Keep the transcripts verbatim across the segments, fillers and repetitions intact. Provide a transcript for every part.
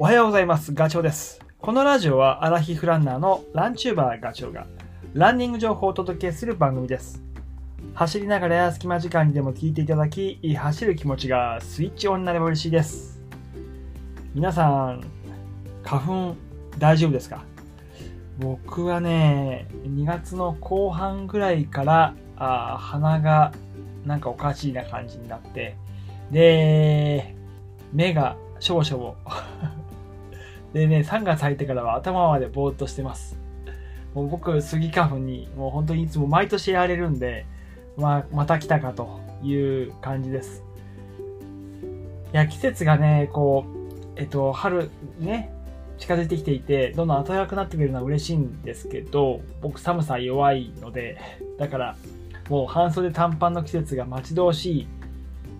おはようございます。ガチョウです。このラジオはアラヒフランナーのランチューバーガチョウがランニング情報をお届けする番組です。走りながらや隙間時間にでも聞いていただき、走る気持ちがスイッチオンになれば嬉しいです。皆さん、花粉大丈夫ですか？僕はね、にがつの後半ぐらいからあ鼻がなんかおかしいな感じになって、で目がしょぼしょぼでね、さんがつ入ってからは頭までぼーっとしてます。もう僕、スギ花粉にもう本当にいつも毎年やられるんで、まあ、また来たかという感じです。いや、季節がね、こうえっと春ね近づいてきていて、どんどん暖かくなってくれるのは嬉しいんですけど、僕寒さ弱いので、だからもう半袖短パンの季節が待ち遠しい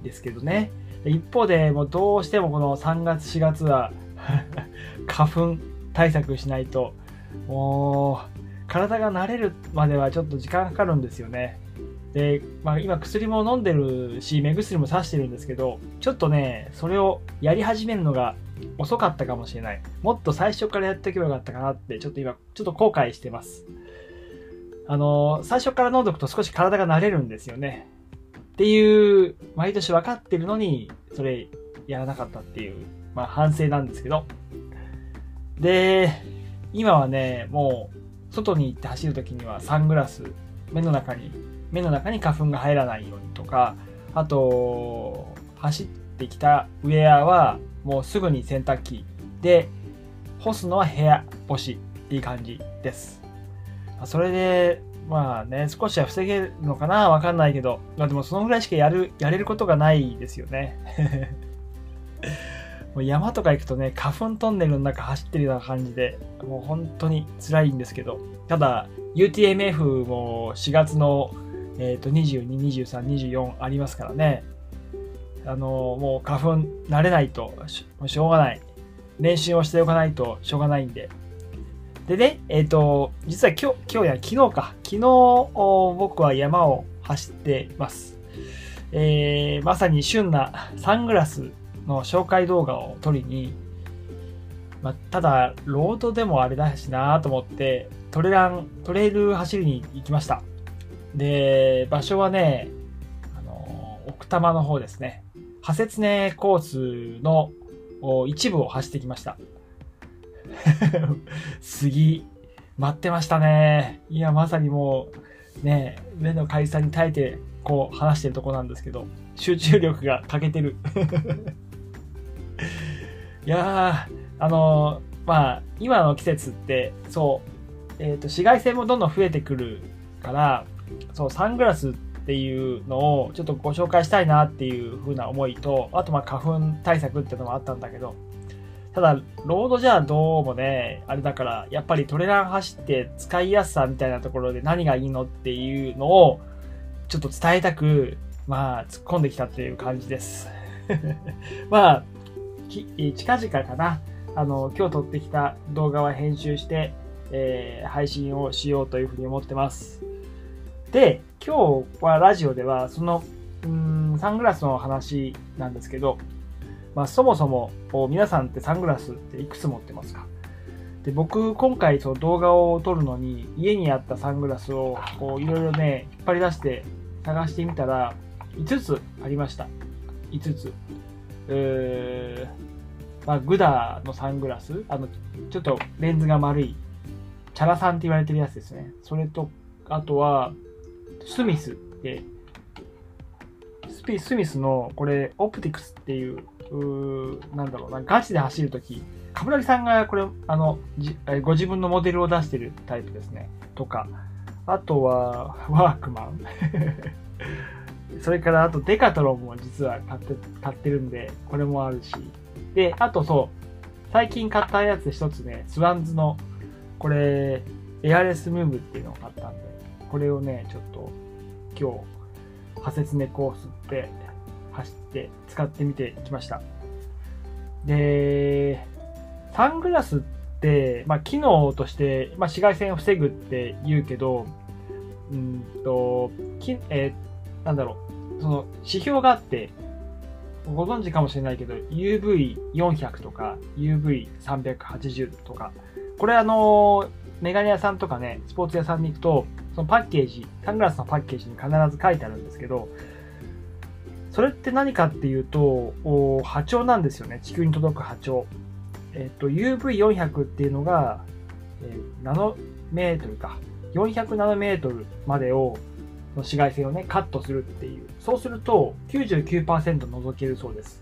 ですけどね。一方でもうどうしてもこのさんがつしがつは花粉対策しないと、もう体が慣れるまではちょっと時間かかるんですよね。で、まあ、今薬も飲んでるし目薬もさしてるんですけど、ちょっとねそれをやり始めるのが遅かったかもしれない。もっと最初からやっておけばよかったかなって、ちょっと今ちょっと後悔してます。あの最初から飲んでおくと少し体が慣れるんですよねっていう、毎年分かってるのにそれやらなかったっていう、まあ、反省なんですけど。で今はね、もう外に行って走る時にはサングラス、目の中に目の中に花粉が入らないようにとか、あと走ってきたウェアはもうすぐに洗濯機で干すのは部屋干しっていう感じです。それでまあね、少しは防げるのかな、わかんないけど、でもそのぐらいしかやる、やれることがないですよねもう山とか行くとね、花粉トンネルの中走ってるような感じで、もう本当に辛いんですけど、ただ ユーティーエムエフ もしがつの、えーと、にじゅうに、にじゅうさん、にじゅうよんありますからね。あのもう花粉慣れないとしょうがない、練習をしておかないとしょうがないんで。でね、えーと、実は今日、今日や昨日か、昨日僕は山を走ってます、えー。まさに旬なサングラスの紹介動画を撮りに、まあ、ただロードでもあれだしなと思ってトレラン、トレイル走りに行きました。で、場所はね、あの奥多摩の方ですね。ハセツネコースの一部を走ってきました。杉待ってましたね。いや、まさにもうね、目のかゆさに耐えてこう話してるとこなんですけど、集中力が欠けてるいやー、あのー、まあ今の季節ってそう、えーと、紫外線もどんどん増えてくるから、そうサングラスっていうのをちょっとご紹介したいなっていう風な思いと、あとまあ花粉対策っていうのもあったんだけど、ただロードじゃどうもねあれだから、やっぱりトレラン走って使いやすさみたいなところで何がいいのっていうのをちょっと伝えたく、まあ突っ込んできたっていう感じですまあ近々かな、あの今日撮ってきた動画は編集して、えー、配信をしようというふうに思ってます。で今日はラジオではそのうーんサングラスの話なんですけど、まあ、そもそも皆さんってサングラスっていくつ持ってますか？で僕今回その動画を撮るのに家にあったサングラスをいろいろね引っ張り出して探してみたらいつつありました。いつつ、えーまあ、グダのサングラス、あのちょっとレンズが丸いチャラさんって言われてるやつですね。それとあとはスミスってスミスのこれオプティクスっていううなんだろうな、ガチで走るとき、冠さんがこれあのじご自分のモデルを出してるタイプですね。とか、あとはワークマンそれからあとデカトロンも実は買って買ってるんで、これもあるし、であとそう最近買ったやつ一つね、スワンズのこれエアレスムーブっていうのを買ったんで、これをねちょっと今日ハセツネコースって走って使ってみてきました。でサングラスって、まあ、機能として、まあ、紫外線を防ぐって言うけど、うんとき、えー、なんだろう、その指標があって、ご存知かもしれないけど ユーブイよんひゃく とか ユーブイさんびゃくはちじゅう とか、これあのメガネ屋さんとかね、スポーツ屋さんに行くとそのパッケージ、サングラスのパッケージに必ず書いてあるんですけど、それって何かっていうと波長なんですよね。地球に届く波長、えっと ユーブイよんひゃく っていうのが、えー、ナノメートルかよんひゃくナノメートルまでをの紫外線をねカットするっていう、そうすると きゅうじゅうきゅうパーセント 除けるそうです。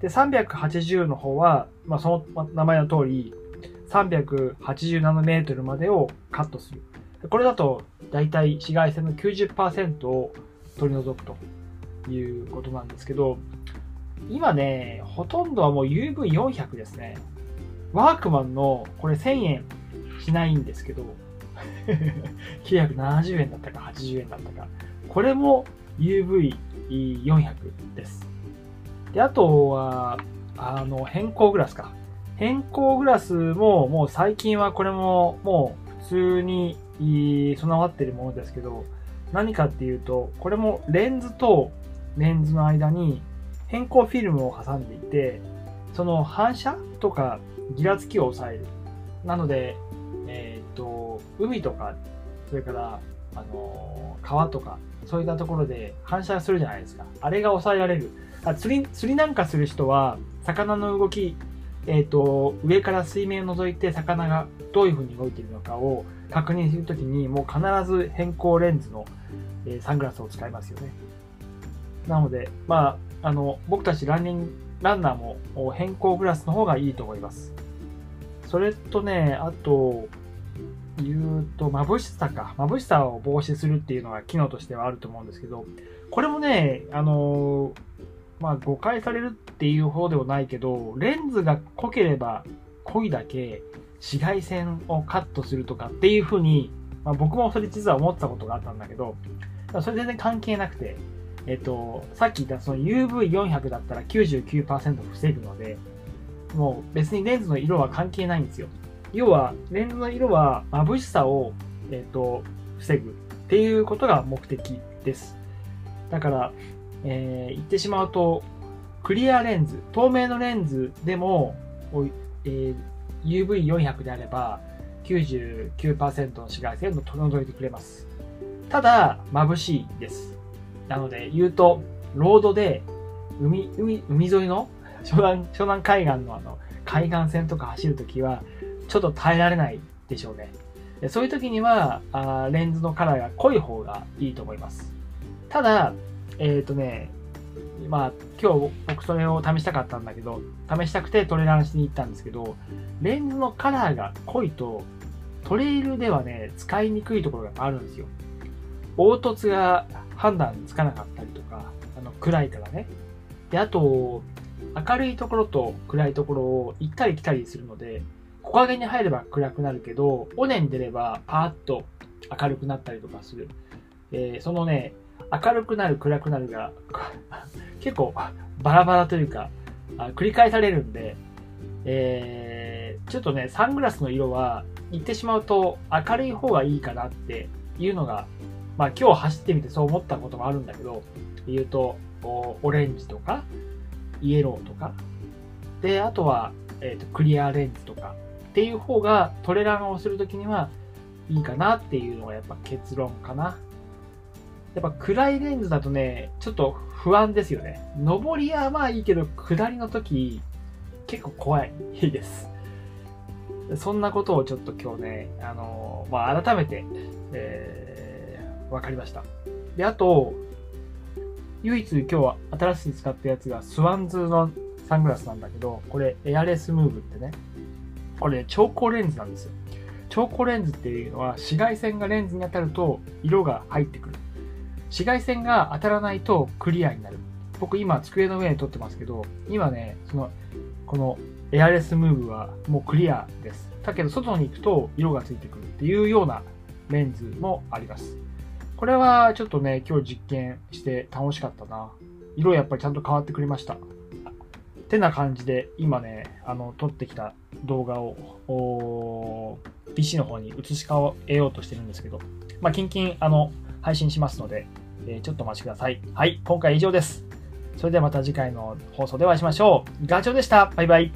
でさんびゃくはちじゅうの方は、まあ、その名前の通りさんびゃくはちじゅうナノメートルまでをカットする。これだと大体紫外線の きゅうじゅっパーセント を取り除くということなんですけど、今ねほとんどはもう ユーブイよんひゃく ですね。ワークマンのこれせんえんしないんですけどきゅうひゃくななじゅうえんだったかはちじゅうえんだったか、これも ユーブイよんひゃく です。であとはあの偏光グラスか、偏光グラスももう最近はこれももう普通に備わっているものですけど、何かっていうとこれもレンズとレンズの間に偏光フィルムを挟んでいて、その反射とかギラつきを抑える。なのでえー、っと海とかそれからあのー、川とかそういったところで反射するじゃないですか。あれが抑えられる。あ、釣り釣りなんかする人は魚の動き、えー、っと上から水面を覗いて魚がどういうふうに動いているのかを確認するときにもう必ず偏光レンズの、えー、サングラスを使いますよね。なのでまああの僕たちランニングランナーも偏光グラスの方がいいと思います。それとね、あと言うと眩しさか、眩しさを防止するっていうのが機能としてはあると思うんですけど、これもねあのまあ誤解されるっていう方ではないけど、レンズが濃ければ濃いだけ紫外線をカットするとかっていうふうに、まあ、僕もそれ実は思ってたことがあったんだけど、それ全然関係なくて、えっとさっき言ったその ユーブイよんひゃく だったら きゅうじゅうきゅうパーセント 防ぐので、もう別にレンズの色は関係ないんですよ。要はレンズの色は眩しさを、えー、と防ぐっていうことが目的です。だから、えー、言ってしまうとクリアレンズ、透明のレンズでも、えー、ユーブイよんひゃく であれば きゅうじゅうきゅうパーセント の紫外線を取り除いてくれます。ただ眩しいです。なので言うとロードで 海, 海, 海沿いの湘 南, 湘南海岸 の, あの海岸線とか走るときはちょっと耐えられないでしょうね。そういうときにはあレンズのカラーが濃い方がいいと思います。ただえっ、ー、とねまあ今日僕それを試したかったんだけど、試したくてトレランしに行ったんですけど、レンズのカラーが濃いとトレイルではね使いにくいところがあるんですよ。凹凸が判断つかなかったりとか、あの暗いからね。であと明るいところと暗いところを行ったり来たりするので、木陰に入れば暗くなるけど、尾根に出ればパーッと明るくなったりとかする、えー、そのね明るくなる暗くなるが結構バラバラというか繰り返されるんで、えー、ちょっとねサングラスの色は行ってしまうと明るい方がいいかなっていうのが、まあ今日走ってみてそう思ったこともあるんだけど、言うとオレンジとかイエローとかで、あとは、えー、とクリアレンズとかっていう方がトレランをするときにはいいかなっていうのがやっぱ結論かな。やっぱ暗いレンズだとねちょっと不安ですよね。上りはまあいいけど下りの時結構怖いです。そんなことをちょっと今日ねあのー、まあ改めて、えー、分かりました。であと唯一今日は新しい使ったやつがスワンズのサングラスなんだけど、これエアレスムーブってね、これ超光レンズなんですよ。超光レンズっていうのは紫外線がレンズに当たると色が入ってくる。紫外線が当たらないとクリアになる。僕今机の上に撮ってますけど、今ねそのこのエアレスムーブはもうクリアです。だけど外に行くと色がついてくるっていうようなレンズもあります。これはちょっとね今日実験して楽しかったな。色やっぱりちゃんと変わってくれました。てな感じで今ねあの撮ってきた動画を ピーシー の方に移し替えようとしてるんですけど、まあ近々あの配信しますので、えー、ちょっとお待ちください。はい、今回以上です。それではまた次回の放送でお会いしましょう。ガチョウでした。バイバイ。